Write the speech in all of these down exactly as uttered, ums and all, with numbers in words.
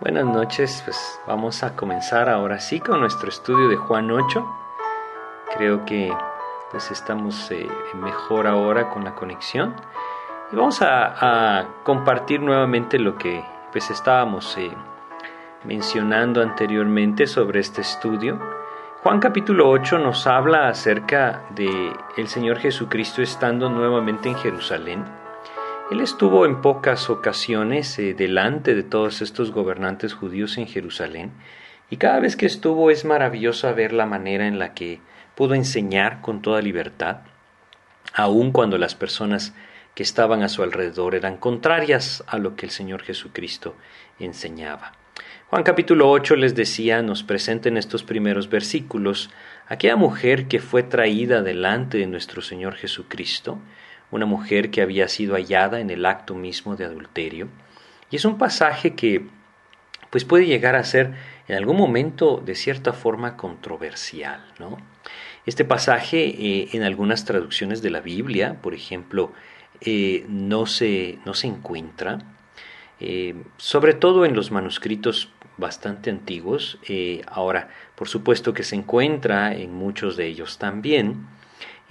Buenas noches, pues vamos a comenzar ahora sí con nuestro estudio de Juan ocho. Creo que pues estamos eh, mejor ahora con la conexión. Y vamos a, a compartir nuevamente lo que pues estábamos eh, mencionando anteriormente sobre este estudio. Juan capítulo ocho nos habla acerca de el Señor Jesucristo estando nuevamente en Jerusalén. Él estuvo en pocas ocasiones eh, delante de todos estos gobernantes judíos en Jerusalén, y cada vez que estuvo es maravilloso ver la manera en la que pudo enseñar con toda libertad, aun cuando las personas que estaban a su alrededor eran contrarias a lo que el Señor Jesucristo enseñaba. Juan capítulo ocho, les decía, nos presenta en estos primeros versículos aquella mujer que fue traída delante de nuestro Señor Jesucristo, una mujer que había sido hallada en el acto mismo de adulterio. Y es un pasaje que pues puede llegar a ser en algún momento de cierta forma controversial, ¿no? Este pasaje eh, en algunas traducciones de la Biblia, por ejemplo, eh, no se, no se encuentra, eh, sobre todo en los manuscritos bastante antiguos. Eh, ahora, por supuesto que se encuentra en muchos de ellos también.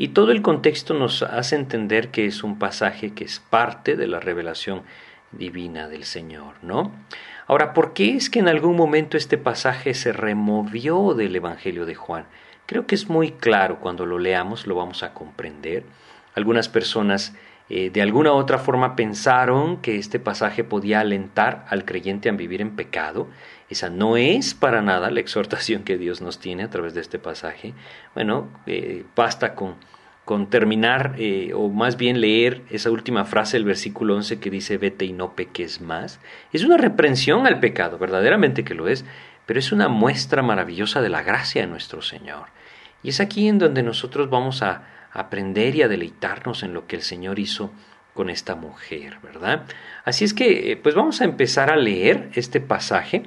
Y todo el contexto nos hace entender que es un pasaje que es parte de la revelación divina del Señor, ¿no? Ahora, ¿por qué es que en algún momento este pasaje se removió del Evangelio de Juan? Creo que es muy claro, cuando lo leamos lo vamos a comprender. Algunas personas eh, de alguna u otra forma pensaron que este pasaje podía alentar al creyente a vivir en pecado. Esa no es para nada la exhortación que Dios nos tiene a través de este pasaje. Bueno, eh, basta con, con terminar eh, o más bien leer esa última frase del versículo once que dice: vete y no peques más. Es una reprensión al pecado, verdaderamente que lo es, pero es una muestra maravillosa de la gracia de nuestro Señor. Y es aquí en donde nosotros vamos a aprender y a deleitarnos en lo que el Señor hizo con esta mujer, ¿verdad? Así es que pues vamos a empezar a leer este pasaje.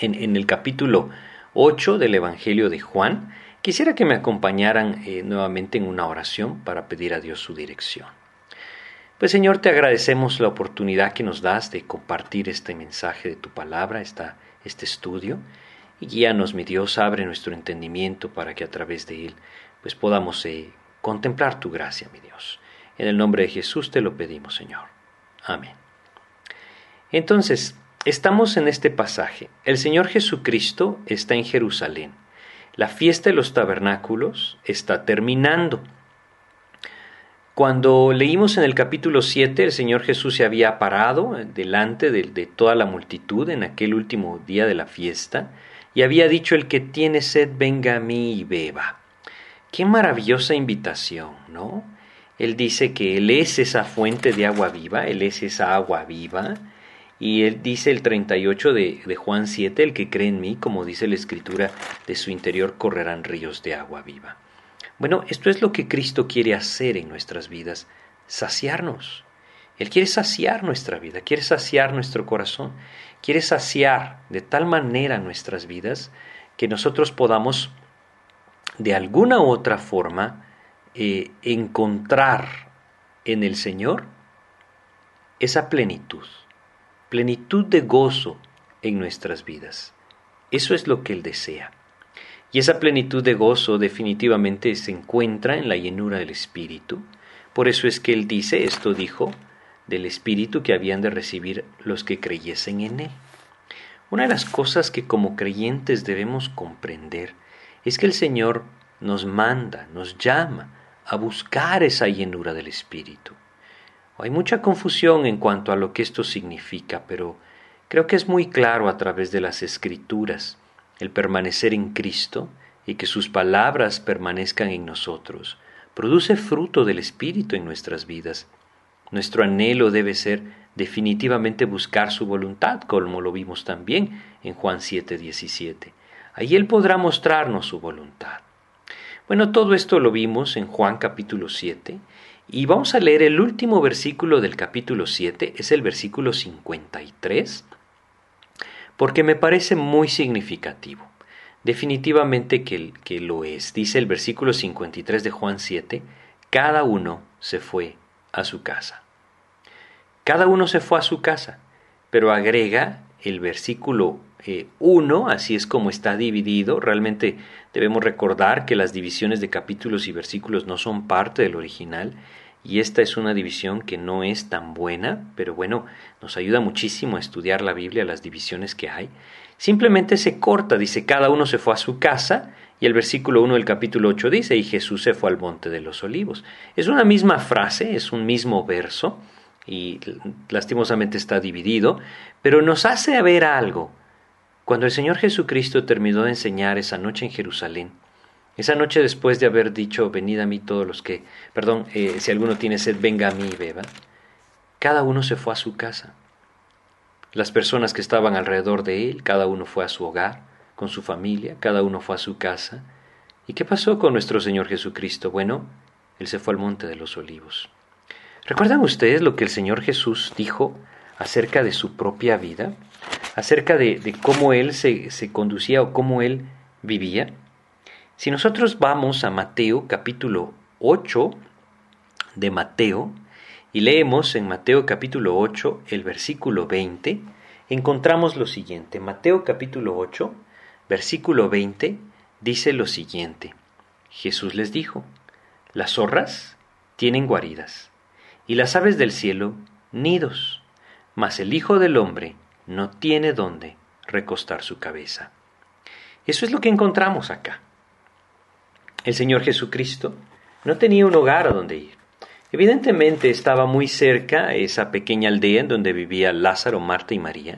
En, en el capítulo ocho del Evangelio de Juan, quisiera que me acompañaran eh, nuevamente en una oración para pedir a Dios su dirección. Pues Señor, te agradecemos la oportunidad que nos das de compartir este mensaje de tu palabra, esta, este estudio. Y guíanos, mi Dios, abre nuestro entendimiento para que a través de él pues podamos eh, contemplar tu gracia, mi Dios. En el nombre de Jesús te lo pedimos, Señor. Amén. Entonces, estamos en este pasaje. El Señor Jesucristo está en Jerusalén. La fiesta de los tabernáculos está terminando. Cuando leímos en el capítulo siete, el Señor Jesús se había parado delante de, de toda la multitud en aquel último día de la fiesta y había dicho: el que tiene sed, venga a mí y beba. ¡Qué maravillosa invitación!, ¿no? Él dice que Él es esa fuente de agua viva, Él es esa agua viva. Y él dice el treinta y ocho de, de Juan siete, el que cree en mí, como dice la Escritura, de su interior correrán ríos de agua viva. Bueno, esto es lo que Cristo quiere hacer en nuestras vidas, saciarnos. Él quiere saciar nuestra vida, quiere saciar nuestro corazón, quiere saciar de tal manera nuestras vidas que nosotros podamos, de alguna u otra forma, eh, encontrar en el Señor esa plenitud. Plenitud de gozo en nuestras vidas. Eso es lo que Él desea. Y esa plenitud de gozo definitivamente se encuentra en la llenura del Espíritu. Por eso es que Él dice, esto dijo, del Espíritu que habían de recibir los que creyesen en Él. Una de las cosas que como creyentes debemos comprender es que el Señor nos manda, nos llama a buscar esa llenura del Espíritu. Hay mucha confusión en cuanto a lo que esto significa, pero creo que es muy claro a través de las Escrituras el permanecer en Cristo y que sus palabras permanezcan en nosotros. Produce fruto del Espíritu en nuestras vidas. Nuestro anhelo debe ser definitivamente buscar su voluntad, como lo vimos también en Juan siete diecisiete. Ahí Él podrá mostrarnos su voluntad. Bueno, todo esto lo vimos en Juan capítulo siete. Y vamos a leer el último versículo del capítulo siete, es el versículo cincuenta y tres, porque me parece muy significativo. Definitivamente que, que lo es. Dice el versículo cincuenta y tres de Juan siete, cada uno se fue a su casa. Cada uno se fue a su casa, pero agrega el versículo uno, eh, así es como está dividido. Realmente debemos recordar que las divisiones de capítulos y versículos no son parte del original, y esta es una división que no es tan buena, pero bueno, nos ayuda muchísimo a estudiar la Biblia, las divisiones que hay. Simplemente se corta, dice, cada uno se fue a su casa, y el versículo uno del capítulo ocho dice, y Jesús se fue al Monte de los Olivos. Es una misma frase, es un mismo verso, y lastimosamente está dividido, pero nos hace ver algo. Cuando el Señor Jesucristo terminó de enseñar esa noche en Jerusalén, esa noche después de haber dicho, venid a mí todos los que, perdón, eh, si alguno tiene sed, venga a mí y beba, cada uno se fue a su casa. Las personas que estaban alrededor de él, cada uno fue a su hogar, con su familia, cada uno fue a su casa. ¿Y qué pasó con nuestro Señor Jesucristo? Bueno, él se fue al Monte de los Olivos. ¿Recuerdan ustedes lo que el Señor Jesús dijo acerca de su propia vida? Acerca de, de cómo Él se, se conducía o cómo Él vivía. Si nosotros vamos a Mateo capítulo ocho de Mateo y leemos en Mateo capítulo ocho el versículo veinte, encontramos lo siguiente. Mateo capítulo ocho, versículo veinte, dice lo siguiente. Jesús les dijo, las zorras tienen guaridas, y las aves del cielo, nidos, mas el Hijo del Hombre no tiene dónde recostar su cabeza. Eso es lo que encontramos acá. El Señor Jesucristo no tenía un hogar a donde ir. Evidentemente estaba muy cerca esa pequeña aldea en donde vivía Lázaro, Marta y María.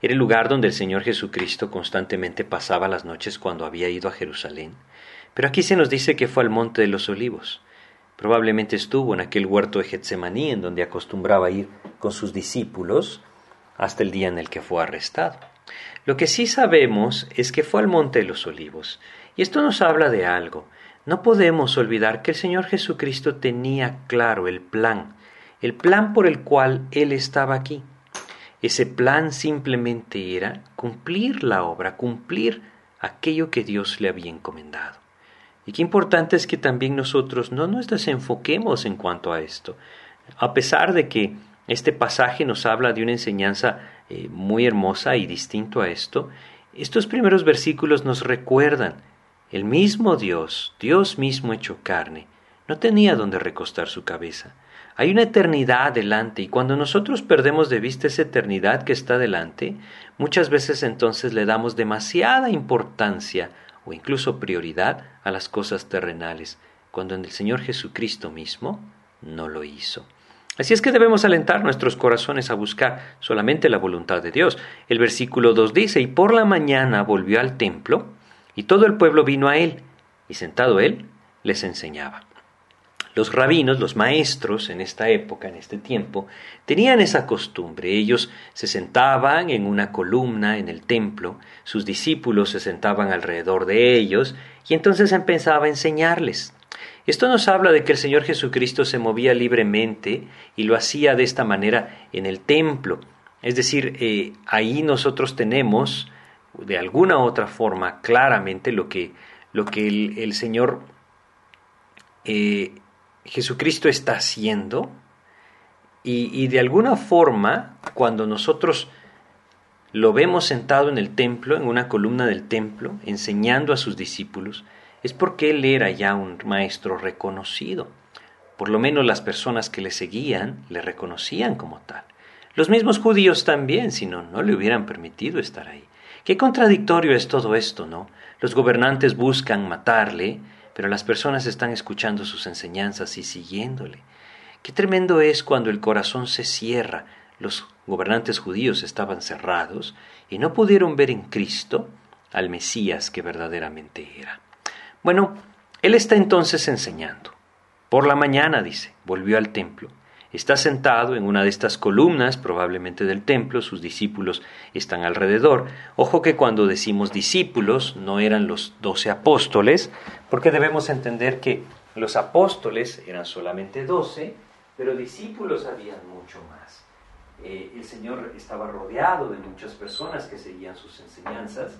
Era el lugar donde el Señor Jesucristo constantemente pasaba las noches cuando había ido a Jerusalén. Pero aquí se nos dice que fue al Monte de los Olivos. Probablemente estuvo en aquel huerto de Getsemaní, en donde acostumbraba ir con sus discípulos hasta el día en el que fue arrestado. Lo que sí sabemos es que fue al Monte de los Olivos. Y esto nos habla de algo. No podemos olvidar que el Señor Jesucristo tenía claro el plan, el plan por el cual Él estaba aquí. Ese plan simplemente era cumplir la obra, cumplir aquello que Dios le había encomendado. Y qué importante es que también nosotros no nos desenfoquemos en cuanto a esto. A pesar de que este pasaje nos habla de una enseñanza eh, muy hermosa y distinto a esto, estos primeros versículos nos recuerdan, el mismo Dios, Dios mismo hecho carne, no tenía dónde recostar su cabeza. Hay una eternidad delante, y cuando nosotros perdemos de vista esa eternidad que está delante, muchas veces entonces le damos demasiada importancia o incluso prioridad a las cosas terrenales, cuando en el Señor Jesucristo mismo no lo hizo. Así es que debemos alentar nuestros corazones a buscar solamente la voluntad de Dios. El versículo dos dice, y por la mañana volvió al templo, y todo el pueblo vino a él, y sentado él les enseñaba. Los rabinos, los maestros en esta época, en este tiempo, tenían esa costumbre. Ellos se sentaban en una columna en el templo, sus discípulos se sentaban alrededor de ellos y entonces empezaba a enseñarles. Esto nos habla de que el Señor Jesucristo se movía libremente y lo hacía de esta manera en el templo. Es decir, eh, ahí nosotros tenemos de alguna u otra forma claramente lo que, lo que el, el Señor eh, Jesucristo está haciendo, y, y de alguna forma cuando nosotros lo vemos sentado en el templo, en una columna del templo, enseñando a sus discípulos, es porque él era ya un maestro reconocido. Por lo menos las personas que le seguían le reconocían como tal. Los mismos judíos también, si no, no le hubieran permitido estar ahí. Qué contradictorio es todo esto, ¿no? Los gobernantes buscan matarle, pero las personas están escuchando sus enseñanzas y siguiéndole. Qué tremendo es cuando el corazón se cierra. Los gobernantes judíos estaban cerrados y no pudieron ver en Cristo al Mesías que verdaderamente era. Bueno, él está entonces enseñando. Por la mañana, dice, volvió al templo. Está sentado en una de estas columnas, probablemente del templo, sus discípulos están alrededor. Ojo que cuando decimos discípulos, no eran los doce apóstoles, porque debemos entender que los apóstoles eran solamente doce, pero discípulos había mucho más. Eh, el Señor estaba rodeado de muchas personas que seguían sus enseñanzas,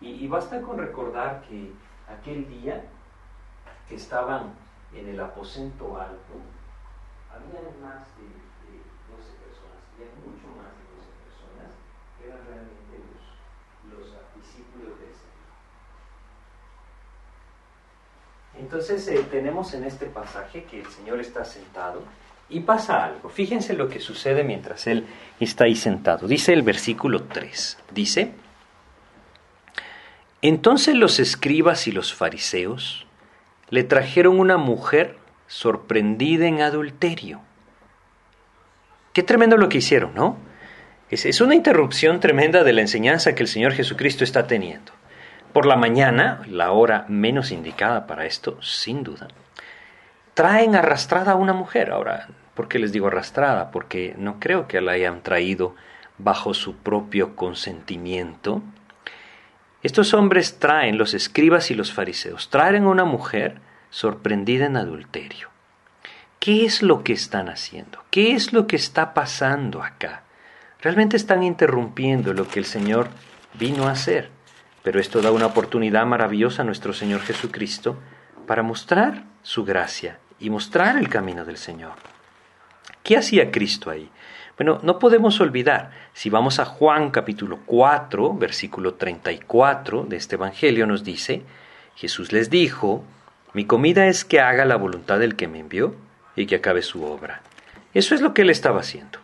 y, y basta con recordar que aquel día que estaban en el aposento alto, habían más de, de doce personas, habían mucho más de doce personas, eran realmente los, los discípulos del Señor. Entonces eh, tenemos en este pasaje que el Señor está sentado y pasa algo. Fíjense lo que sucede mientras Él está ahí sentado. Dice el versículo tres, dice: entonces los escribas y los fariseos le trajeron una mujer sorprendida en adulterio. Qué tremendo lo que hicieron, ¿no? Es, es una interrupción tremenda de la enseñanza que el Señor Jesucristo está teniendo. Por la mañana, la hora menos indicada para esto, sin duda, traen arrastrada a una mujer. Ahora, ¿por qué les digo arrastrada? Porque no creo que la hayan traído bajo su propio consentimiento. Estos hombres traen, los escribas y los fariseos, traen a una mujer sorprendida en adulterio. ¿Qué es lo que están haciendo? ¿Qué es lo que está pasando acá? Realmente están interrumpiendo lo que el Señor vino a hacer. Pero esto da una oportunidad maravillosa a nuestro Señor Jesucristo para mostrar su gracia y mostrar el camino del Señor. ¿Qué hacía Cristo ahí? Bueno, no podemos olvidar, si vamos a Juan capítulo cuatro, versículo treinta y cuatro de este Evangelio, nos dice: Jesús les dijo, mi comida es que haga la voluntad del que me envió y que acabe su obra. Eso es lo que Él estaba haciendo.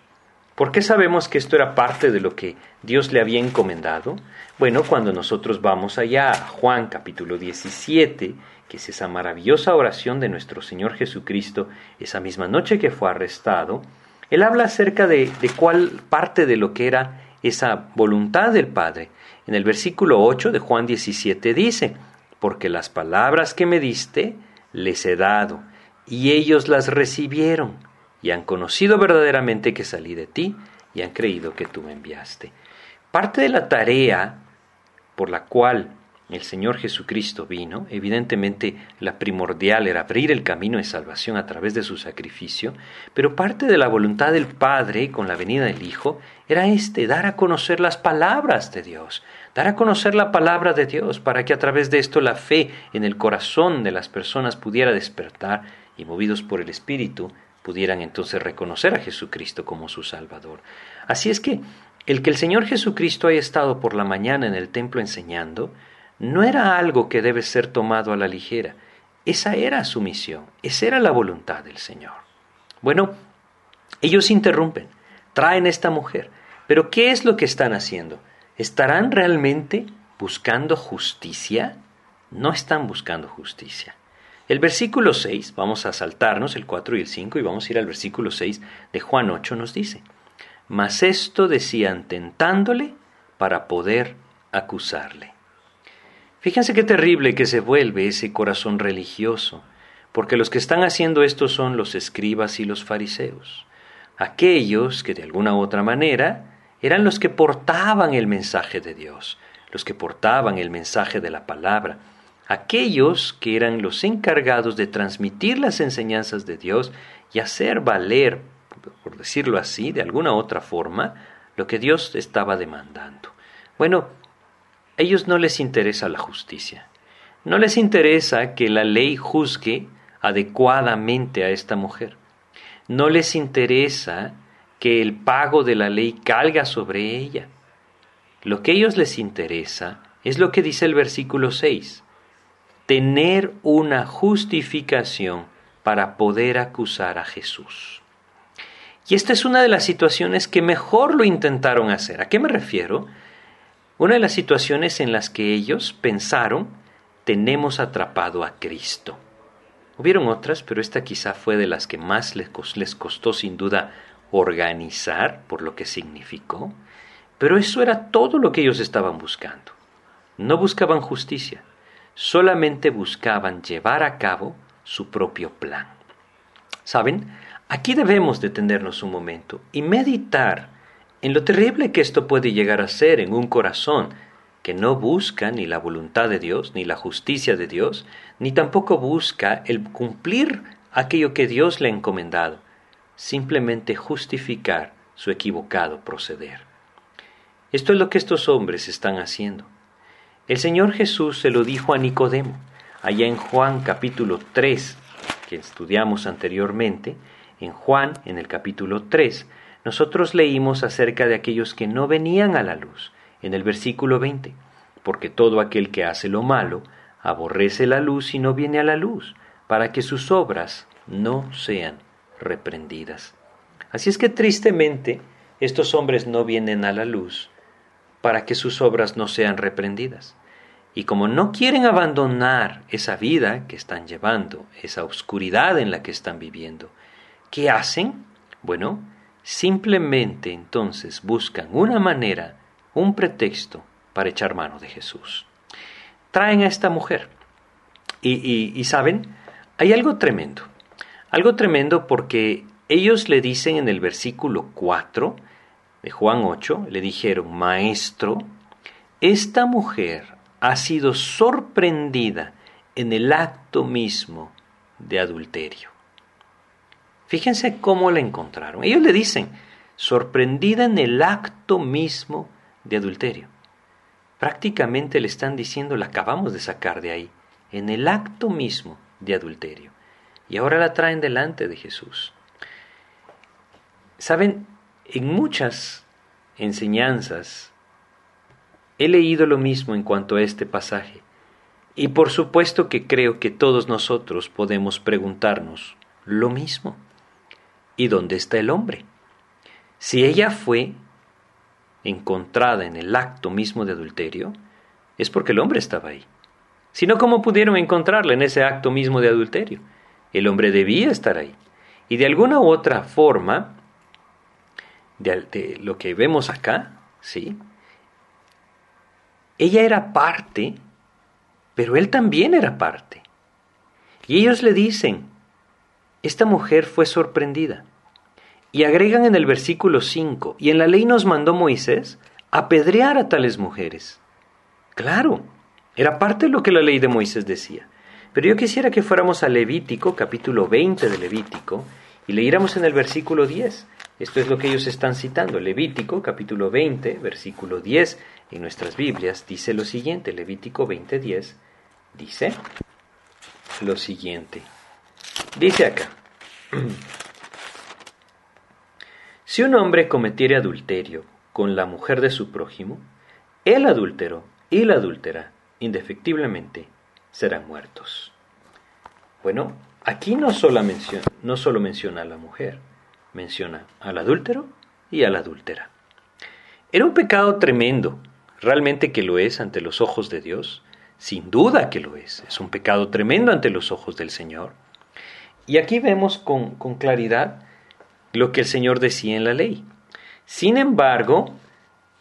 ¿Por qué sabemos que esto era parte de lo que Dios le había encomendado? Bueno, cuando nosotros vamos allá a Juan capítulo diecisiete, que es esa maravillosa oración de nuestro Señor Jesucristo, esa misma noche que fue arrestado, Él habla acerca de, de cuál parte de lo que era esa voluntad del Padre. En el versículo ocho de Juan diecisiete dice: porque las palabras que me diste les he dado, y ellos las recibieron, y han conocido verdaderamente que salí de ti, y han creído que tú me enviaste. Parte de la tarea por la cual el Señor Jesucristo vino, evidentemente la primordial era abrir el camino de salvación a través de su sacrificio, pero parte de la voluntad del Padre con la venida del Hijo era este, dar a conocer las palabras de Dios, dar a conocer la palabra de Dios para que a través de esto la fe en el corazón de las personas pudiera despertar y, movidos por el Espíritu, pudieran entonces reconocer a Jesucristo como su Salvador. Así es que el que el Señor Jesucristo haya estado por la mañana en el templo enseñando no era algo que debe ser tomado a la ligera. Esa era su misión, esa era la voluntad del Señor. Bueno, ellos interrumpen, traen a esta mujer. Pero ¿qué es lo que están haciendo? ¿Estarán realmente buscando justicia? No están buscando justicia. El versículo seis, vamos a saltarnos el cuatro y el cinco y vamos a ir al versículo seis de Juan ocho, nos dice: mas esto decían tentándole para poder acusarle. Fíjense qué terrible que se vuelve ese corazón religioso, porque los que están haciendo esto son los escribas y los fariseos, aquellos que de alguna u otra manera eran los que portaban el mensaje de Dios, los que portaban el mensaje de la palabra, aquellos que eran los encargados de transmitir las enseñanzas de Dios y hacer valer, por decirlo así, de alguna u otra forma, lo que Dios estaba demandando. Bueno, a ellos no les interesa la justicia. No les interesa que la ley juzgue adecuadamente a esta mujer. No les interesa que el pago de la ley caiga sobre ella. Lo que a ellos les interesa es lo que dice el versículo seis: tener una justificación para poder acusar a Jesús. Y esta es una de las situaciones que mejor lo intentaron hacer. ¿A qué me refiero? Una de las situaciones en las que ellos pensaron: tenemos atrapado a Cristo. Hubieron otras, pero esta quizá fue de las que más les costó sin duda organizar, por lo que significó. Pero eso era todo lo que ellos estaban buscando. No buscaban justicia, solamente buscaban llevar a cabo su propio plan. ¿Saben? Aquí debemos detenernos un momento y meditar en lo terrible que esto puede llegar a ser en un corazón que no busca ni la voluntad de Dios, ni la justicia de Dios, ni tampoco busca el cumplir aquello que Dios le ha encomendado, simplemente justificar su equivocado proceder. Esto es lo que estos hombres están haciendo. El Señor Jesús se lo dijo a Nicodemo, allá en Juan capítulo tres, que estudiamos anteriormente. En Juan, en el capítulo tres, Nosotros leímos acerca de aquellos que no venían a la luz, en el versículo veinte, porque todo aquel que hace lo malo aborrece la luz y no viene a la luz, para que sus obras no sean reprendidas. Así es que tristemente estos hombres no vienen a la luz para que sus obras no sean reprendidas. Y como no quieren abandonar esa vida que están llevando, esa oscuridad en la que están viviendo, ¿qué hacen? Bueno, simplemente entonces buscan una manera, un pretexto para echar mano de Jesús. Traen a esta mujer. Y, y, y ¿saben? Hay algo tremendo. Algo tremendo porque ellos le dicen en el versículo cuatro de Juan ocho, le dijeron, Maestro, esta mujer ha sido sorprendida en el acto mismo de adulterio. Fíjense cómo la encontraron. Ellos le dicen, sorprendida en el acto mismo de adulterio. Prácticamente le están diciendo, la acabamos de sacar de ahí, en el acto mismo de adulterio. Y ahora la traen delante de Jesús. Saben, en muchas enseñanzas he leído lo mismo en cuanto a este pasaje. Y por supuesto que creo que todos nosotros podemos preguntarnos lo mismo. ¿Y dónde está el hombre? Si ella fue encontrada en el acto mismo de adulterio, es porque el hombre estaba ahí. Si no, ¿cómo pudieron encontrarla en ese acto mismo de adulterio? El hombre debía estar ahí. Y de alguna u otra forma, de, de lo que vemos acá, ¿sí? Ella era parte, pero él también era parte. Y ellos le dicen, esta mujer fue sorprendida. Y agregan en el versículo cinco, y en la ley nos mandó Moisés apedrear a tales mujeres. Claro, era parte de lo que la ley de Moisés decía. Pero yo quisiera que fuéramos a Levítico, capítulo veinte de Levítico, y leyéramos en el versículo diez. Esto es lo que ellos están citando. Levítico, capítulo veinte, versículo diez, en nuestras Biblias, dice lo siguiente. Levítico veinte, diez, dice lo siguiente. Dice acá, si un hombre cometiere adulterio con la mujer de su prójimo, el adúltero y la adúltera, indefectiblemente, serán muertos. Bueno, aquí no solo, menciona, no solo menciona a la mujer, menciona al adúltero y a la adúltera. Era un pecado tremendo, realmente que lo es ante los ojos de Dios, sin duda que lo es, es un pecado tremendo ante los ojos del Señor. Y aquí vemos con, con claridad lo que el Señor decía en la ley. Sin embargo,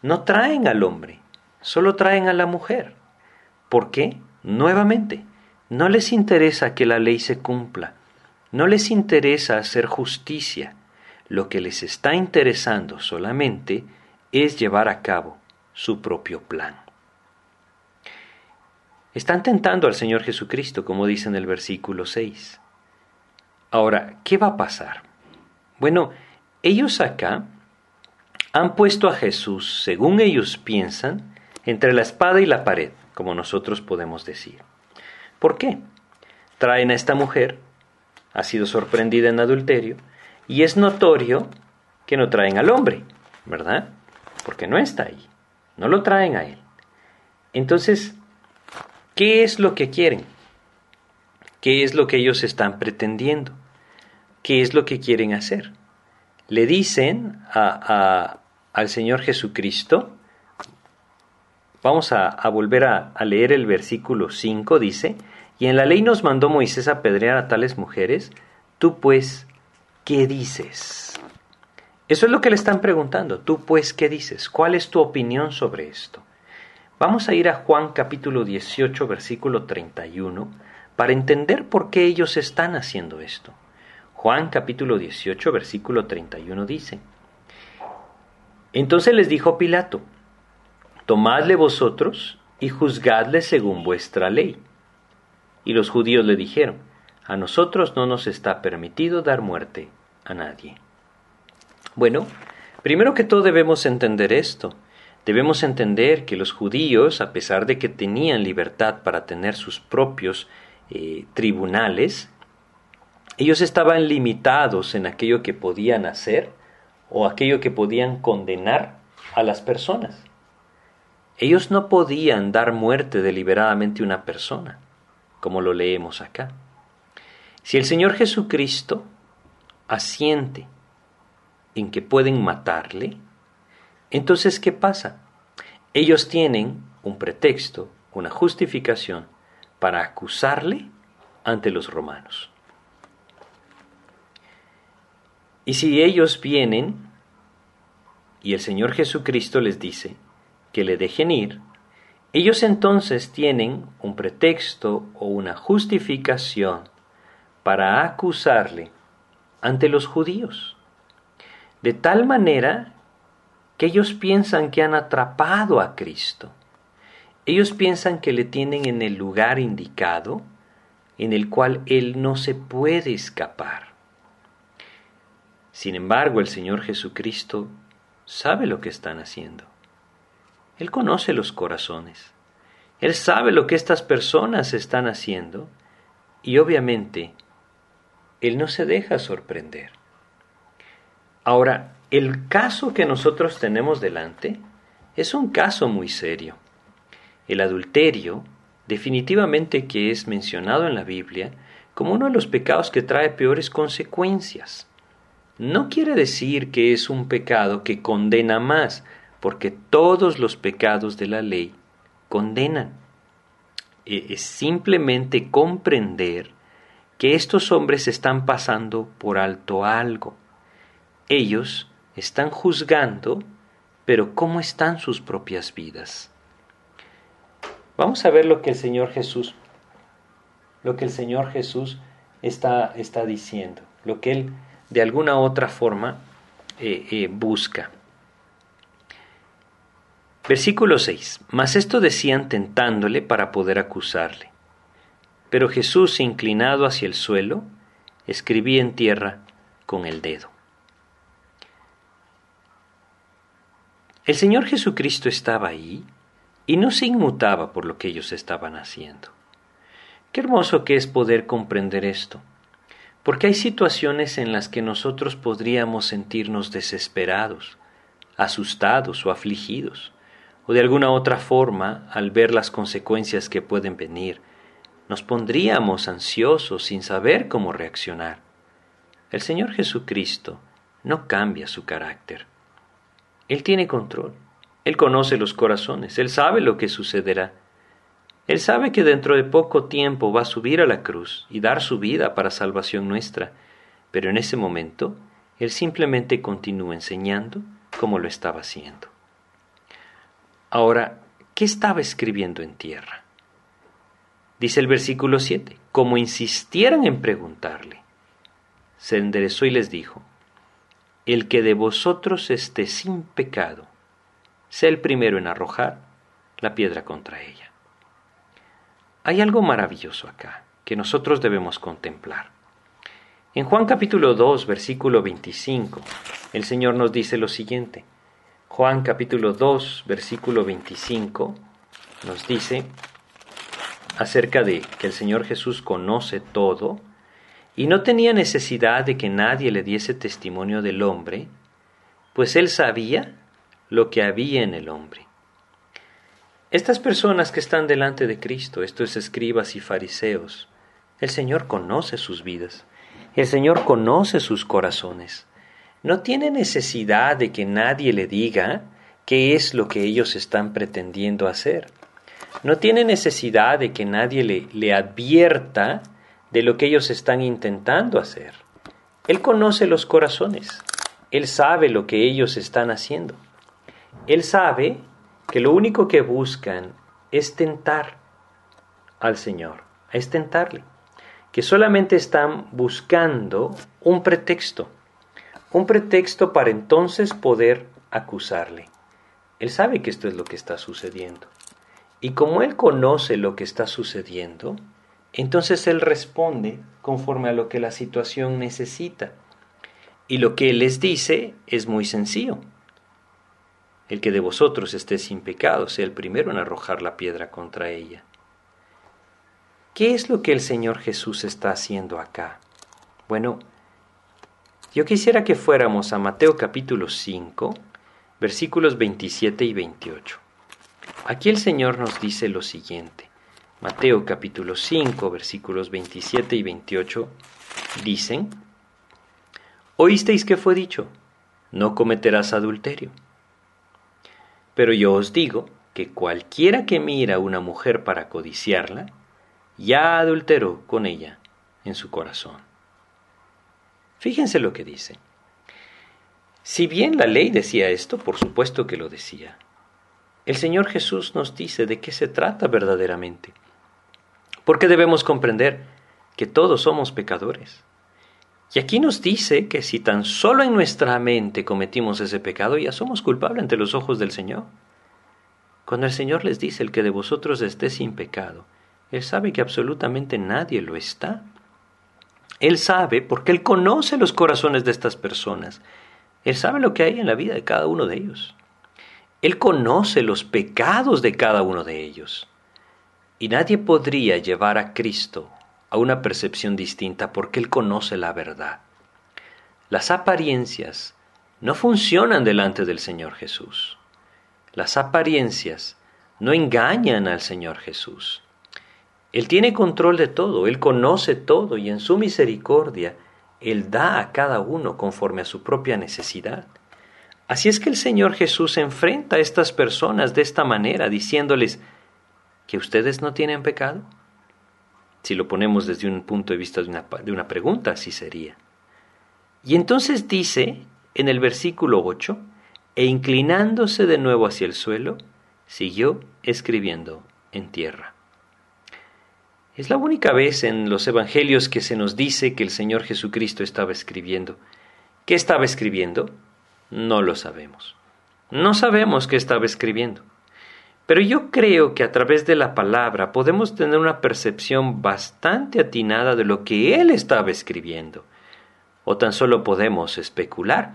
no traen al hombre, solo traen a la mujer. ¿Por qué? Nuevamente, no les interesa que la ley se cumpla, no les interesa hacer justicia. Lo que les está interesando solamente es llevar a cabo su propio plan. Están tentando al Señor Jesucristo, como dice en el versículo seis. Ahora, ¿qué va a pasar? Bueno, ellos acá han puesto a Jesús, según ellos piensan, entre la espada y la pared, como nosotros podemos decir. ¿Por qué? Traen a esta mujer, ha sido sorprendida en adulterio, y es notorio que no traen al hombre, ¿verdad? Porque no está ahí, no lo traen a él. Entonces, ¿qué es lo que quieren? ¿Qué es lo que ellos están pretendiendo? ¿Qué es lo que quieren hacer? Le dicen a, a, al Señor Jesucristo. Vamos a, a volver a, a leer el versículo cinco, dice, y en la ley nos mandó Moisés apedrear a tales mujeres, tú pues, ¿qué dices? Eso es lo que le están preguntando, tú pues, ¿qué dices? ¿Cuál es tu opinión sobre esto? Vamos a ir a Juan capítulo dieciocho, versículo treinta y uno, para entender por qué ellos están haciendo esto. Juan capítulo dieciocho, versículo treinta y uno dice, entonces les dijo Pilato, tomadle vosotros y juzgadle según vuestra ley. Y los judíos le dijeron, a nosotros no nos está permitido dar muerte a nadie. Bueno, primero que todo debemos entender esto. Debemos entender que los judíos, a pesar de que tenían libertad para tener sus propios eh, tribunales, ellos estaban limitados en aquello que podían hacer o aquello que podían condenar a las personas. Ellos no podían dar muerte deliberadamente a una persona, como lo leemos acá. Si el Señor Jesucristo asiente en que pueden matarle, entonces, ¿qué pasa? Ellos tienen un pretexto, una justificación para acusarle ante los romanos. Y si ellos vienen y el Señor Jesucristo les dice que le dejen ir, ellos entonces tienen un pretexto o una justificación para acusarle ante los judíos, de tal manera que ellos piensan que han atrapado a Cristo. Ellos piensan que le tienen en el lugar indicado, en el cual Él no se puede escapar. Sin embargo, el Señor Jesucristo sabe lo que están haciendo. Él conoce los corazones. Él sabe lo que estas personas están haciendo y obviamente Él no se deja sorprender. Ahora, el caso que nosotros tenemos delante es un caso muy serio. El adulterio definitivamente que es mencionado en la Biblia como uno de los pecados que trae peores consecuencias. No quiere decir que es un pecado que condena más, porque todos los pecados de la ley condenan. Es simplemente comprender que estos hombres están pasando por alto algo. Ellos están juzgando, pero ¿cómo están sus propias vidas? Vamos a ver lo que el Señor Jesús, lo que el Señor Jesús está, está diciendo, lo que Él de alguna otra forma eh, eh, busca. Versículo seis. Mas esto decían tentándole para poder acusarle. Pero Jesús, inclinado hacia el suelo, escribía en tierra con el dedo. El Señor Jesucristo estaba ahí y no se inmutaba por lo que ellos estaban haciendo. Qué hermoso que es poder comprender esto, porque hay situaciones en las que nosotros podríamos sentirnos desesperados, asustados o afligidos, o de alguna otra forma, al ver las consecuencias que pueden venir, nos pondríamos ansiosos sin saber cómo reaccionar. El Señor Jesucristo no cambia su carácter. Él tiene control. Él conoce los corazones, Él sabe lo que sucederá. Él sabe que dentro de poco tiempo va a subir a la cruz y dar su vida para salvación nuestra, pero en ese momento Él simplemente continúa enseñando como lo estaba haciendo. Ahora, ¿qué estaba escribiendo en tierra? Dice el versículo siete, como insistieran en preguntarle, se enderezó y les dijo, el que de vosotros esté sin pecado, sea el primero en arrojar la piedra contra ella. Hay algo maravilloso acá que nosotros debemos contemplar. En Juan capítulo dos, versículo veinticinco, el Señor nos dice lo siguiente. Juan capítulo dos, versículo veinticinco, nos dice acerca de que el Señor Jesús conoce todo y no tenía necesidad de que nadie le diese testimonio del hombre, pues Él sabía lo que había en el hombre. Estas personas que están delante de Cristo, estos escribas y fariseos, el Señor conoce sus vidas, el Señor conoce sus corazones. No tiene necesidad de que nadie le diga qué es lo que ellos están pretendiendo hacer. No tiene necesidad de que nadie le, le advierta de lo que ellos están intentando hacer. Él conoce los corazones, Él sabe lo que ellos están haciendo. Él sabe que lo único que buscan es tentar al Señor, es tentarle, que solamente están buscando un pretexto, un pretexto para entonces poder acusarle. Él sabe que esto es lo que está sucediendo. Y como Él conoce lo que está sucediendo, entonces Él responde conforme a lo que la situación necesita. Y lo que Él les dice es muy sencillo. El que de vosotros esté sin pecado, sea el primero en arrojar la piedra contra ella. ¿Qué es lo que el Señor Jesús está haciendo acá? Bueno, Yo quisiera que fuéramos a Mateo capítulo cinco, versículos veintisiete y veintiocho. Aquí el Señor nos dice lo siguiente. Mateo capítulo cinco, versículos veintisiete y veintiocho dicen: Oísteis que fue dicho, no cometerás adulterio. Pero yo os digo que cualquiera que mira a una mujer para codiciarla, ya adulteró con ella en su corazón. Fíjense lo que dice. Si bien la ley decía esto, por supuesto que lo decía, el Señor Jesús nos dice de qué se trata verdaderamente. Porque debemos comprender que todos somos pecadores. Y aquí nos dice que si tan solo en nuestra mente cometimos ese pecado, ya somos culpables ante los ojos del Señor. Cuando el Señor les dice, el que de vosotros esté sin pecado, Él sabe que absolutamente nadie lo está. Él sabe porque Él conoce los corazones de estas personas. Él sabe lo que hay en la vida de cada uno de ellos. Él conoce los pecados de cada uno de ellos. Y nadie podría llevar a Cristo a una percepción distinta porque Él conoce la verdad. Las apariencias no funcionan delante del Señor Jesús. Las apariencias no engañan al Señor Jesús. Él tiene control de todo, Él conoce todo y en su misericordia Él da a cada uno conforme a su propia necesidad. Así es que el Señor Jesús enfrenta a estas personas de esta manera, diciéndoles que ustedes no tienen pecado. Si lo ponemos desde un punto de vista de una, de una pregunta, así sería. Y entonces dice en el versículo ocho, e inclinándose de nuevo hacia el suelo, siguió escribiendo en tierra. Es la única vez en los evangelios que se nos dice que el Señor Jesucristo estaba escribiendo. ¿Qué estaba escribiendo? No lo sabemos. No sabemos qué estaba escribiendo. Pero yo creo que a través de la palabra podemos tener una percepción bastante atinada de lo que Él estaba escribiendo. O tan solo podemos especular.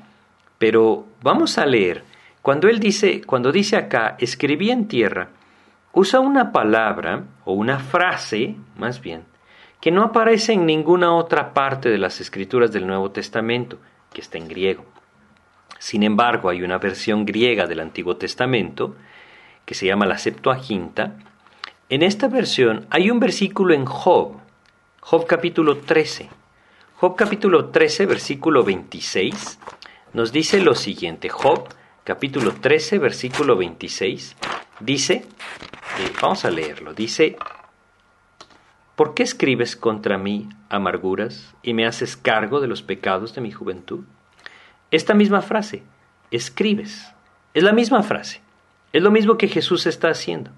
Pero vamos a leer. Cuando Él dice, cuando dice acá, escribí en tierra, usa una palabra o una frase, más bien, que no aparece en ninguna otra parte de las Escrituras del Nuevo Testamento, que está en griego. Sin embargo, hay una versión griega del Antiguo Testamento, que se llama la Septuaginta. En esta versión hay un versículo en Job, Job capítulo trece. Job capítulo trece, versículo veintiséis, nos dice lo siguiente. Job capítulo trece, versículo veintiséis, dice, eh, vamos a leerlo, dice: ¿Por qué escribes contra mí amarguras y me haces cargo de los pecados de mi juventud? Esta misma frase, escribes, es la misma frase, es lo mismo que Jesús está haciendo.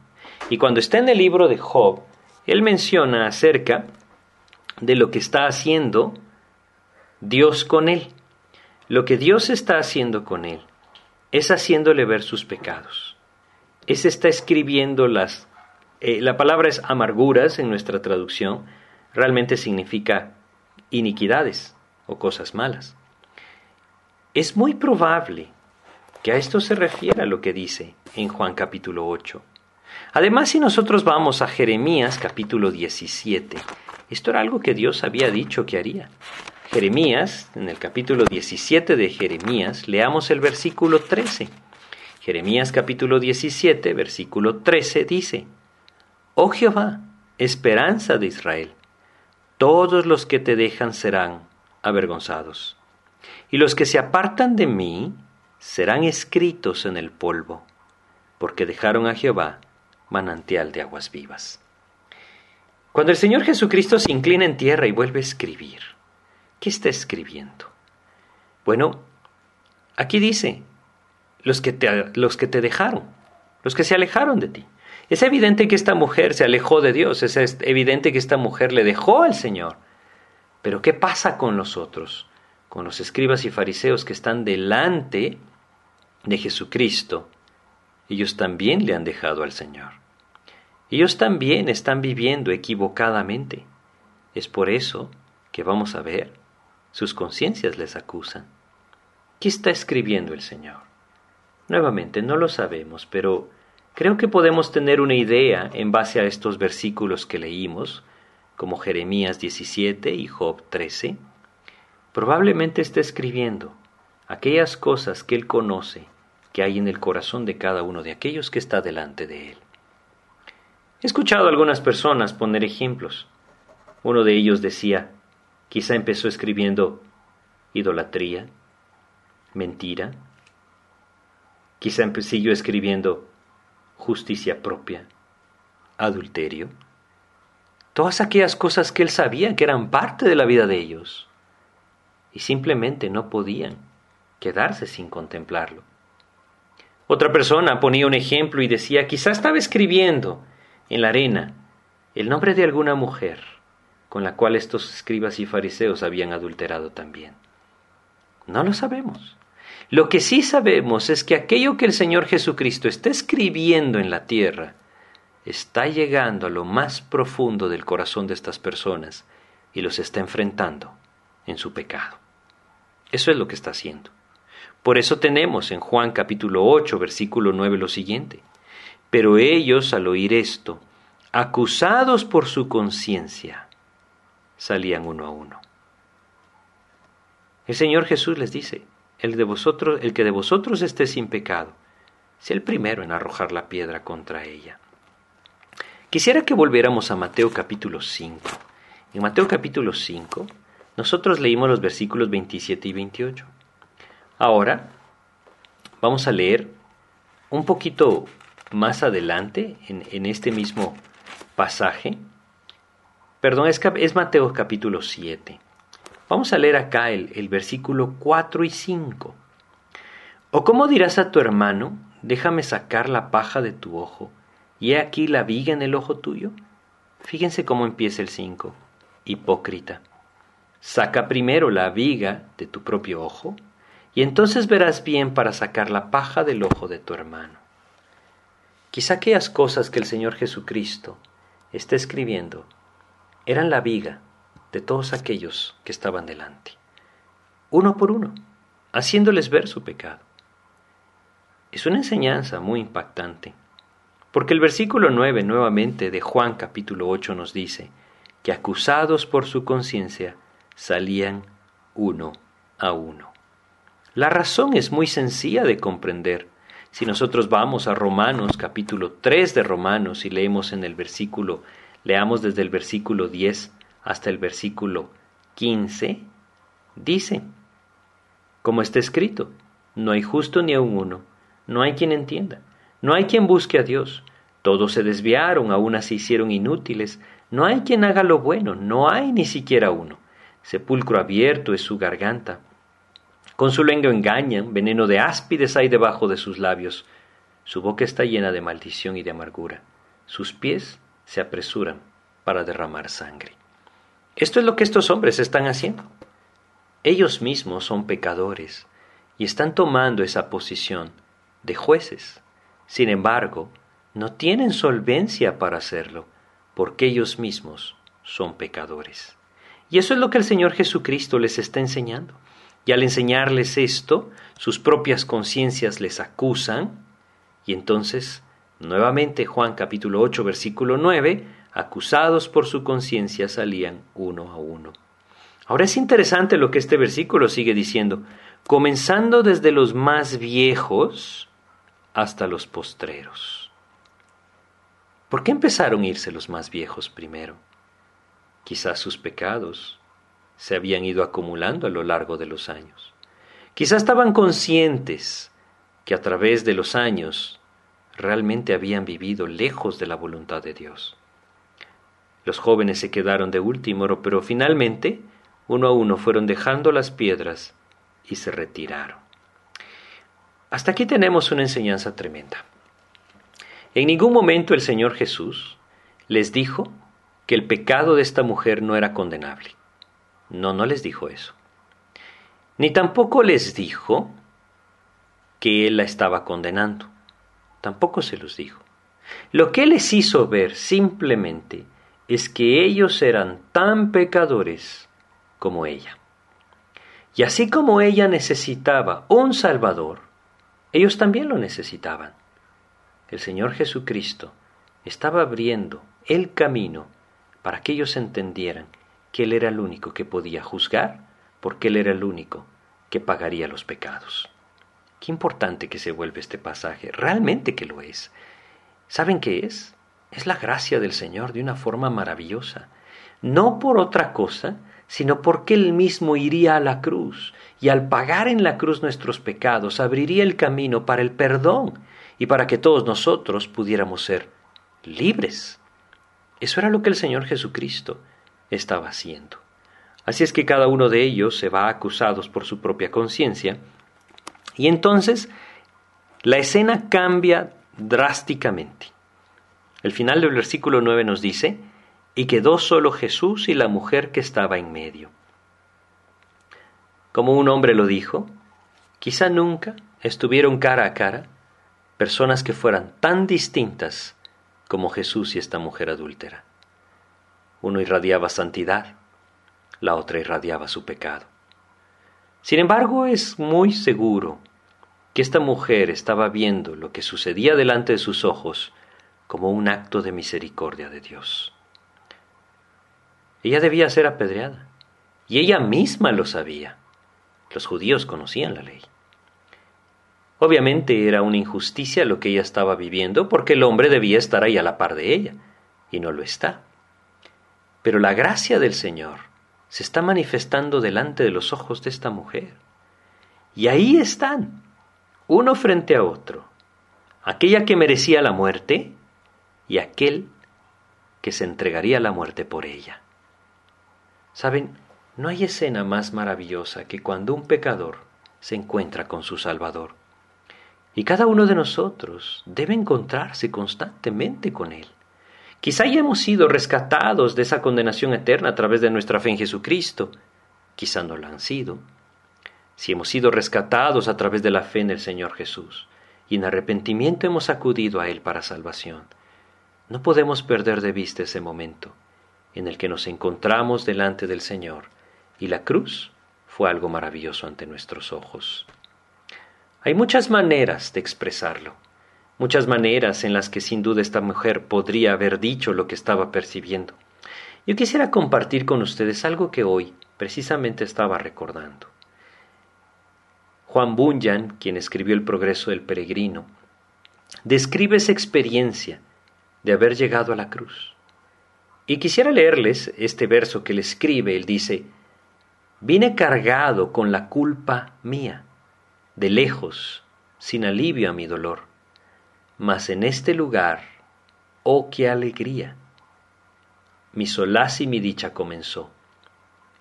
Y cuando está en el libro de Job, Él menciona acerca de lo que está haciendo Dios con él. Lo que Dios está haciendo con él es haciéndole ver sus pecados. Es está escribiendo las... Eh, la palabra es amarguras en nuestra traducción. Realmente significa iniquidades o cosas malas. Es muy probable que a esto se refiera lo que dice en Juan capítulo ocho. Además, si nosotros vamos a Jeremías capítulo diecisiete, esto era algo que Dios había dicho que haría. Jeremías, en el capítulo diecisiete de Jeremías, leamos el versículo trece. Jeremías capítulo diecisiete, versículo trece, dice: Oh Jehová, esperanza de Israel, todos los que te dejan serán avergonzados, y los que se apartan de mí serán escritos en el polvo, porque dejaron a Jehová manantial de aguas vivas. Cuando el Señor Jesucristo se inclina en tierra y vuelve a escribir, ¿qué está escribiendo? Bueno, aquí dice... Los que, te, los que te dejaron, los que se alejaron de ti. Es evidente que esta mujer se alejó de Dios, es evidente que esta mujer le dejó al Señor. Pero ¿qué pasa con los otros? Con los escribas y fariseos que están delante de Jesucristo. Ellos también le han dejado al Señor. Ellos también están viviendo equivocadamente. Es por eso que vamos a ver, sus conciencias les acusan. ¿Qué está escribiendo el Señor? Nuevamente, no lo sabemos, pero creo que podemos tener una idea en base a estos versículos que leímos, como Jeremías diecisiete y Job trece, Probablemente está escribiendo aquellas cosas que él conoce que hay en el corazón de cada uno de aquellos que está delante de él. He escuchado a algunas personas poner ejemplos. Uno de ellos decía, quizá empezó escribiendo idolatría, mentira. Quizá siguió escribiendo justicia propia, adulterio. Todas aquellas cosas que él sabía que eran parte de la vida de ellos. Y simplemente no podían quedarse sin contemplarlo. Otra persona ponía un ejemplo y decía, quizá estaba escribiendo en la arena el nombre de alguna mujer con la cual estos escribas y fariseos habían adulterado también. No lo sabemos. Lo que sí sabemos es que aquello que el Señor Jesucristo está escribiendo en la tierra está llegando a lo más profundo del corazón de estas personas y los está enfrentando en su pecado. Eso es lo que está haciendo. Por eso tenemos en Juan capítulo ocho, versículo nueve, lo siguiente. Pero ellos, al oír esto, acusados por su conciencia, salían uno a uno. El Señor Jesús les dice, el de vosotros, el que de vosotros esté sin pecado, sea el primero en arrojar la piedra contra ella. Quisiera que volviéramos a Mateo capítulo cinco. En Mateo capítulo cinco, nosotros leímos los versículos veintisiete y veintiocho. Ahora, vamos a leer un poquito más adelante, en, en este mismo pasaje. Perdón, es, es Mateo capítulo siete. Vamos a leer acá el, el versículo cuatro y cinco. O cómo dirás a tu hermano, déjame sacar la paja de tu ojo, y he aquí la viga en el ojo tuyo. Fíjense cómo empieza el cinco. Hipócrita, saca primero la viga de tu propio ojo, y entonces verás bien para sacar la paja del ojo de tu hermano. Quizá aquellas cosas que el Señor Jesucristo está escribiendo eran la viga de todos aquellos que estaban delante, uno por uno, haciéndoles ver su pecado. Es una enseñanza muy impactante, porque el versículo nueve nuevamente de Juan capítulo ocho nos dice que acusados por su conciencia salían uno a uno. La razón es muy sencilla de comprender. Si nosotros vamos a Romanos capítulo tres de Romanos y leemos en el versículo, leamos desde el versículo diez hasta el versículo quince, dice, como está escrito, no hay justo ni aun uno, no hay quien entienda, no hay quien busque a Dios, todos se desviaron, aun así hicieron inútiles, no hay quien haga lo bueno, no hay ni siquiera uno, sepulcro abierto es su garganta, con su lengua engañan, veneno de áspides hay debajo de sus labios, su boca está llena de maldición y de amargura, sus pies se apresuran para derramar sangre. Esto es lo que estos hombres están haciendo. Ellos mismos son pecadores y están tomando esa posición de jueces. Sin embargo, no tienen solvencia para hacerlo porque ellos mismos son pecadores. Y eso es lo que el Señor Jesucristo les está enseñando. Y al enseñarles esto, sus propias conciencias les acusan. Y entonces, nuevamente Juan capítulo ocho, versículo nueve, acusados por su conciencia salían uno a uno. Ahora es interesante lo que este versículo sigue diciendo, comenzando desde los más viejos hasta los postreros. ¿Por qué empezaron a irse los más viejos primero? Quizás sus pecados se habían ido acumulando a lo largo de los años. Quizás estaban conscientes que a través de los años realmente habían vivido lejos de la voluntad de Dios. Los jóvenes se quedaron de último, pero finalmente, uno a uno, fueron dejando las piedras y se retiraron. Hasta aquí tenemos una enseñanza tremenda. En ningún momento el Señor Jesús les dijo que el pecado de esta mujer no era condenable. No, no les dijo eso. Ni tampoco les dijo que Él la estaba condenando. Tampoco se los dijo. Lo que les hizo ver simplemente es que ellos eran tan pecadores como ella. Y así como ella necesitaba un Salvador, ellos también lo necesitaban. El Señor Jesucristo estaba abriendo el camino para que ellos entendieran que Él era el único que podía juzgar porque Él era el único que pagaría los pecados. Qué importante que se vuelve este pasaje, realmente que lo es. ¿Saben qué es? Es la gracia del Señor de una forma maravillosa. No por otra cosa, sino porque Él mismo iría a la cruz, y al pagar en la cruz nuestros pecados, abriría el camino para el perdón, y para que todos nosotros pudiéramos ser libres. Eso era lo que el Señor Jesucristo estaba haciendo. Así es que cada uno de ellos se va acusados por su propia conciencia, y entonces la escena cambia drásticamente. El final del versículo nueve nos dice: y quedó solo Jesús y la mujer que estaba en medio. Como un hombre lo dijo, quizá nunca estuvieron cara a cara personas que fueran tan distintas como Jesús y esta mujer adúltera. Uno irradiaba santidad, la otra irradiaba su pecado. Sin embargo, es muy seguro que esta mujer estaba viendo lo que sucedía delante de sus ojos como un acto de misericordia de Dios. Ella debía ser apedreada, y ella misma lo sabía. Los judíos conocían la ley. Obviamente era una injusticia lo que ella estaba viviendo, porque el hombre debía estar ahí a la par de ella, y no lo está. Pero la gracia del Señor se está manifestando delante de los ojos de esta mujer. Y ahí están, uno frente a otro, aquella que merecía la muerte y aquel que se entregaría a la muerte por ella. Saben, no hay escena más maravillosa que cuando un pecador se encuentra con su Salvador. Y cada uno de nosotros debe encontrarse constantemente con Él. Quizá ya hemos sido rescatados de esa condenación eterna a través de nuestra fe en Jesucristo. Quizá no la han sido. Si hemos sido rescatados a través de la fe en el Señor Jesús y en arrepentimiento hemos acudido a Él para salvación, no podemos perder de vista ese momento en el que nos encontramos delante del Señor, y la cruz fue algo maravilloso ante nuestros ojos. Hay muchas maneras de expresarlo, muchas maneras en las que sin duda esta mujer podría haber dicho lo que estaba percibiendo. Yo quisiera compartir con ustedes algo que hoy precisamente estaba recordando. Juan Bunyan, quien escribió El progreso del peregrino, describe esa experiencia de haber llegado a la cruz. Y quisiera leerles este verso que él escribe. Él dice: «Vine cargado con la culpa mía, de lejos, sin alivio a mi dolor. Mas en este lugar, ¡oh, qué alegría! Mi solaz y mi dicha comenzó.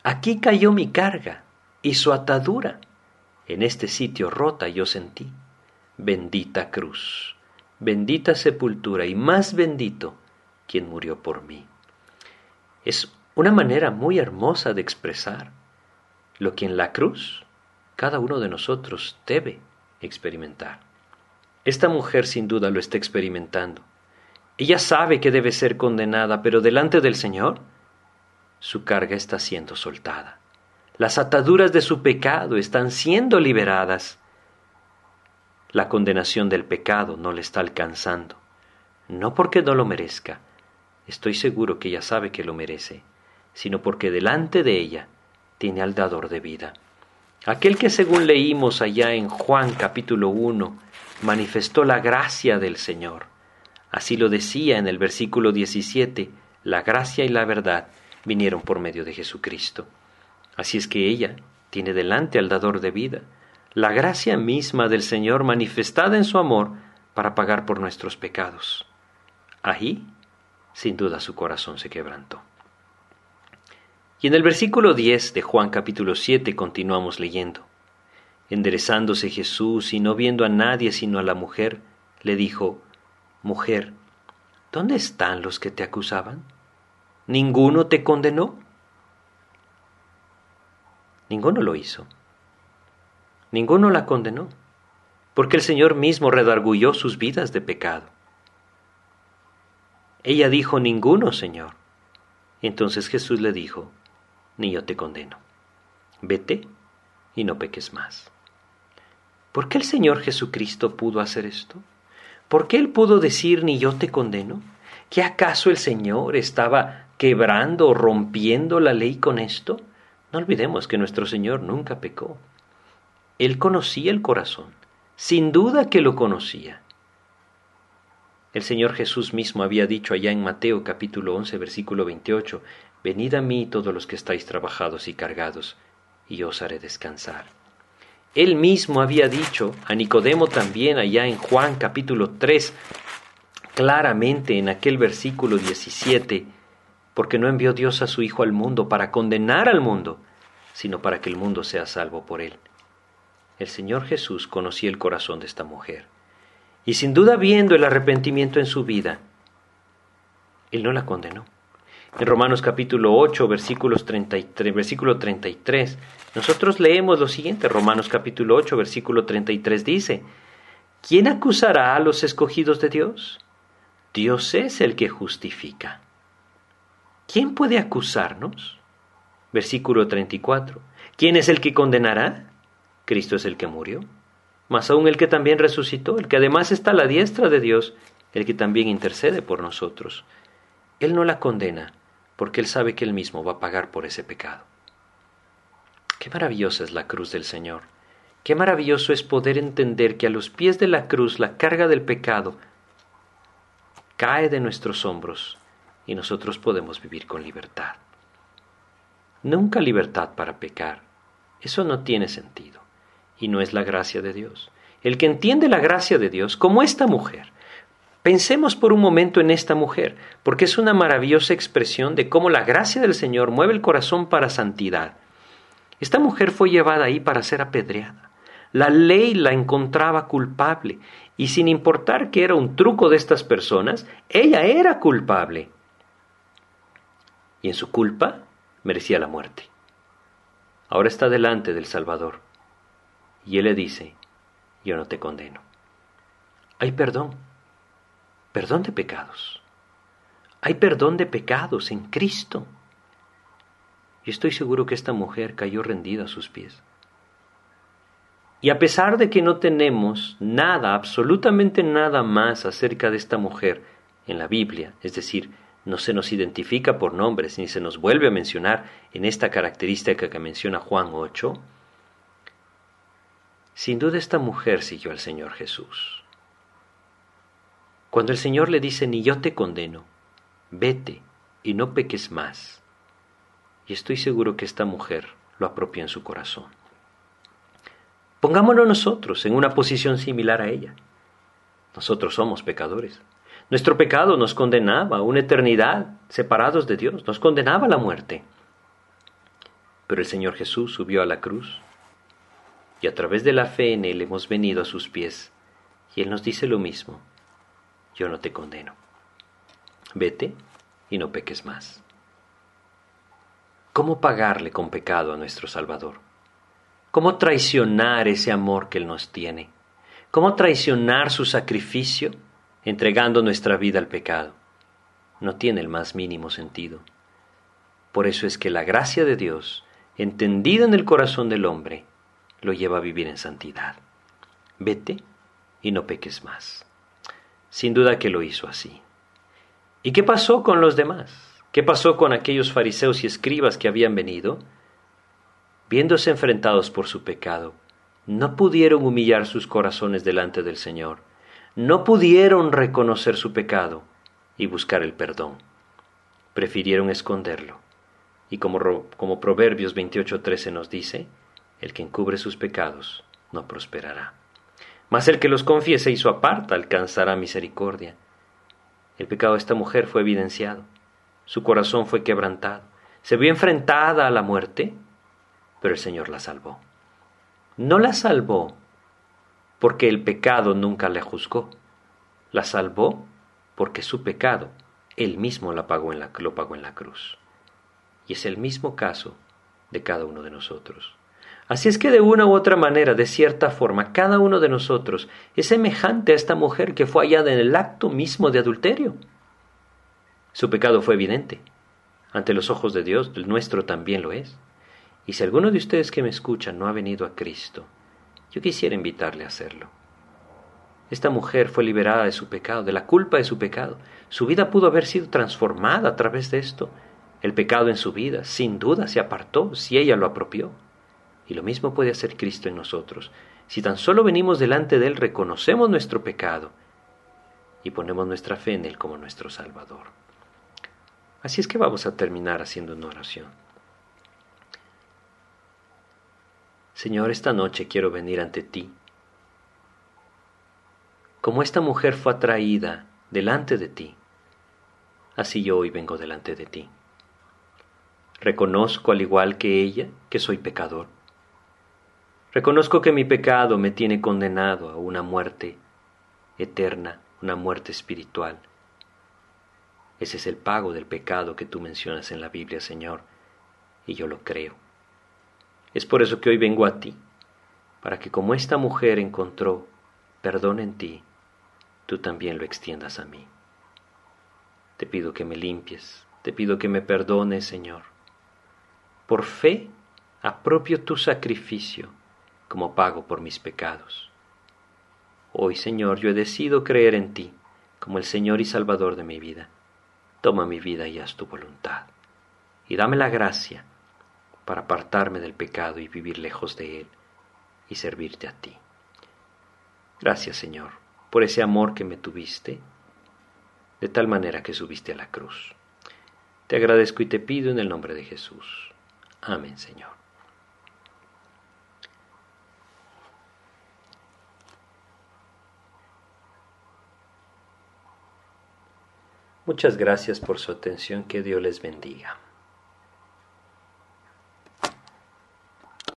Aquí cayó mi carga y su atadura. En este sitio rota yo sentí. Bendita cruz, bendita sepultura y más bendito quien murió por mí». Es una manera muy hermosa de expresar lo que en la cruz cada uno de nosotros debe experimentar. Esta mujer sin duda lo está experimentando. Ella sabe que debe ser condenada, pero delante del Señor su carga está siendo soltada. Las ataduras de su pecado están siendo liberadas. La condenación del pecado no le está alcanzando, no porque no lo merezca, estoy seguro que ella sabe que lo merece, sino porque delante de ella tiene al dador de vida. Aquel que, según leímos allá en Juan capítulo uno, manifestó la gracia del Señor. Así lo decía en el versículo diecisiete, la gracia y la verdad vinieron por medio de Jesucristo. Así es que ella tiene delante al dador de vida, la gracia misma del Señor manifestada en su amor para pagar por nuestros pecados. Ahí, sin duda, su corazón se quebrantó. Y en el versículo diez de Juan capítulo siete continuamos leyendo. Enderezándose Jesús y no viendo a nadie sino a la mujer, le dijo: «Mujer, ¿dónde están los que te acusaban? ¿Ninguno te condenó?». Ninguno lo hizo. Ninguno la condenó, porque el Señor mismo redarguyó sus vidas de pecado. Ella dijo: «Ninguno, Señor». Entonces Jesús le dijo: «Ni yo te condeno. Vete y no peques más». ¿Por qué el Señor Jesucristo pudo hacer esto? ¿Por qué Él pudo decir: «Ni yo te condeno»? ¿Que acaso el Señor estaba quebrando o rompiendo la ley con esto? No olvidemos que nuestro Señor nunca pecó. Él conocía el corazón. Sin duda que lo conocía. El Señor Jesús mismo había dicho allá en Mateo capítulo once, versículo veintiocho, «Venid a mí todos los que estáis trabajados y cargados, y os haré descansar». Él mismo había dicho a Nicodemo también allá en Juan capítulo tres, claramente en aquel versículo diecisiete, «Porque no envió Dios a su Hijo al mundo para condenar al mundo, sino para que el mundo sea salvo por él». El Señor Jesús conocía el corazón de esta mujer. Y sin duda viendo el arrepentimiento en su vida, Él no la condenó. En Romanos capítulo ocho, versículos treinta y tres, versículo treinta y tres, nosotros leemos lo siguiente. Romanos capítulo ocho, versículo treinta y tres dice, ¿quién acusará a los escogidos de Dios? Dios es el que justifica. ¿Quién puede acusarnos? Versículo treinta y cuatro, ¿quién es el que condenará? Cristo es el que murió. Más aún el que también resucitó, el que además está a la diestra de Dios, el que también intercede por nosotros. Él no la condena, porque Él sabe que Él mismo va a pagar por ese pecado. Qué maravillosa es la cruz del Señor. Qué maravilloso es poder entender que a los pies de la cruz la carga del pecado cae de nuestros hombros y nosotros podemos vivir con libertad. Nunca libertad para pecar. Eso no tiene sentido. Y no es la gracia de Dios. El que entiende la gracia de Dios, como esta mujer. Pensemos por un momento en esta mujer, porque es una maravillosa expresión de cómo la gracia del Señor mueve el corazón para santidad. Esta mujer fue llevada ahí para ser apedreada. La ley la encontraba culpable, y sin importar que era un truco de estas personas, ella era culpable. Y en su culpa merecía la muerte. Ahora está delante del Salvador. Y Él le dice, yo no te condeno. Hay perdón, perdón de pecados. Hay perdón de pecados en Cristo. Y estoy seguro que esta mujer cayó rendida a sus pies. Y a pesar de que no tenemos nada, absolutamente nada más acerca de esta mujer en la Biblia, es decir, no se nos identifica por nombres ni se nos vuelve a mencionar en esta característica que menciona Juan ocho, sin duda esta mujer siguió al Señor Jesús. Cuando el Señor le dice, ni yo te condeno, vete y no peques más. Y estoy seguro que esta mujer lo apropió en su corazón. Pongámonos nosotros en una posición similar a ella. Nosotros somos pecadores. Nuestro pecado nos condenaba a una eternidad separados de Dios. Nos condenaba a la muerte. Pero el Señor Jesús subió a la cruz. Y a través de la fe en Él hemos venido a sus pies. Y Él nos dice lo mismo. Yo no te condeno. Vete y no peques más. ¿Cómo pagarle con pecado a nuestro Salvador? ¿Cómo traicionar ese amor que Él nos tiene? ¿Cómo traicionar su sacrificio entregando nuestra vida al pecado? No tiene el más mínimo sentido. Por eso es que la gracia de Dios, entendida en el corazón del hombre, lo lleva a vivir en santidad. Vete y no peques más. Sin duda que lo hizo así. ¿Y qué pasó con los demás? ¿Qué pasó con aquellos fariseos y escribas que habían venido? Viéndose enfrentados por su pecado, no pudieron humillar sus corazones delante del Señor. No pudieron reconocer su pecado y buscar el perdón. Prefirieron esconderlo. Y como, como Proverbios veintiocho trece nos dice, el que encubre sus pecados no prosperará. Mas el que los confiese y su aparta alcanzará misericordia. El pecado de esta mujer fue evidenciado. Su corazón fue quebrantado. Se vio enfrentada a la muerte, pero el Señor la salvó. No la salvó porque el pecado nunca la juzgó. La salvó porque su pecado Él mismo la pagó en la, lo pagó en la cruz. Y es el mismo caso de cada uno de nosotros. Así es que de una u otra manera, de cierta forma, cada uno de nosotros es semejante a esta mujer que fue hallada en el acto mismo de adulterio. Su pecado fue evidente. Ante los ojos de Dios, el nuestro también lo es. Y si alguno de ustedes que me escuchan no ha venido a Cristo, yo quisiera invitarle a hacerlo. Esta mujer fue liberada de su pecado, de la culpa de su pecado. Su vida pudo haber sido transformada a través de esto. el pecado en su vida, sin duda se apartó si ella lo apropió. Y lo mismo puede hacer Cristo en nosotros. Si tan solo venimos delante de Él, reconocemos nuestro pecado y ponemos nuestra fe en Él como nuestro Salvador. Así es que vamos a terminar haciendo una oración. Señor, esta noche quiero venir ante Ti. Como esta mujer fue atraída delante de Ti, así yo hoy vengo delante de Ti. Reconozco, al igual que ella, que soy pecador. Reconozco que mi pecado me tiene condenado a una muerte eterna, una muerte espiritual. Ese es el pago del pecado que Tú mencionas en la Biblia, Señor, y yo lo creo. Es por eso que hoy vengo a Ti, para que como esta mujer encontró perdón en Ti, Tú también lo extiendas a mí. Te pido que me limpies, te pido que me perdones, Señor. Por fe, apropio Tu sacrificio como pago por mis pecados. Hoy, Señor, yo decido creer en Ti como el Señor y Salvador de mi vida. Toma mi vida y haz Tu voluntad. Y dame la gracia para apartarme del pecado y vivir lejos de él y servirte a Ti. Gracias, Señor, por ese amor que me tuviste, de tal manera que subiste a la cruz. Te agradezco y te pido en el nombre de Jesús. Amén, Señor. Muchas gracias por su atención. Que Dios les bendiga.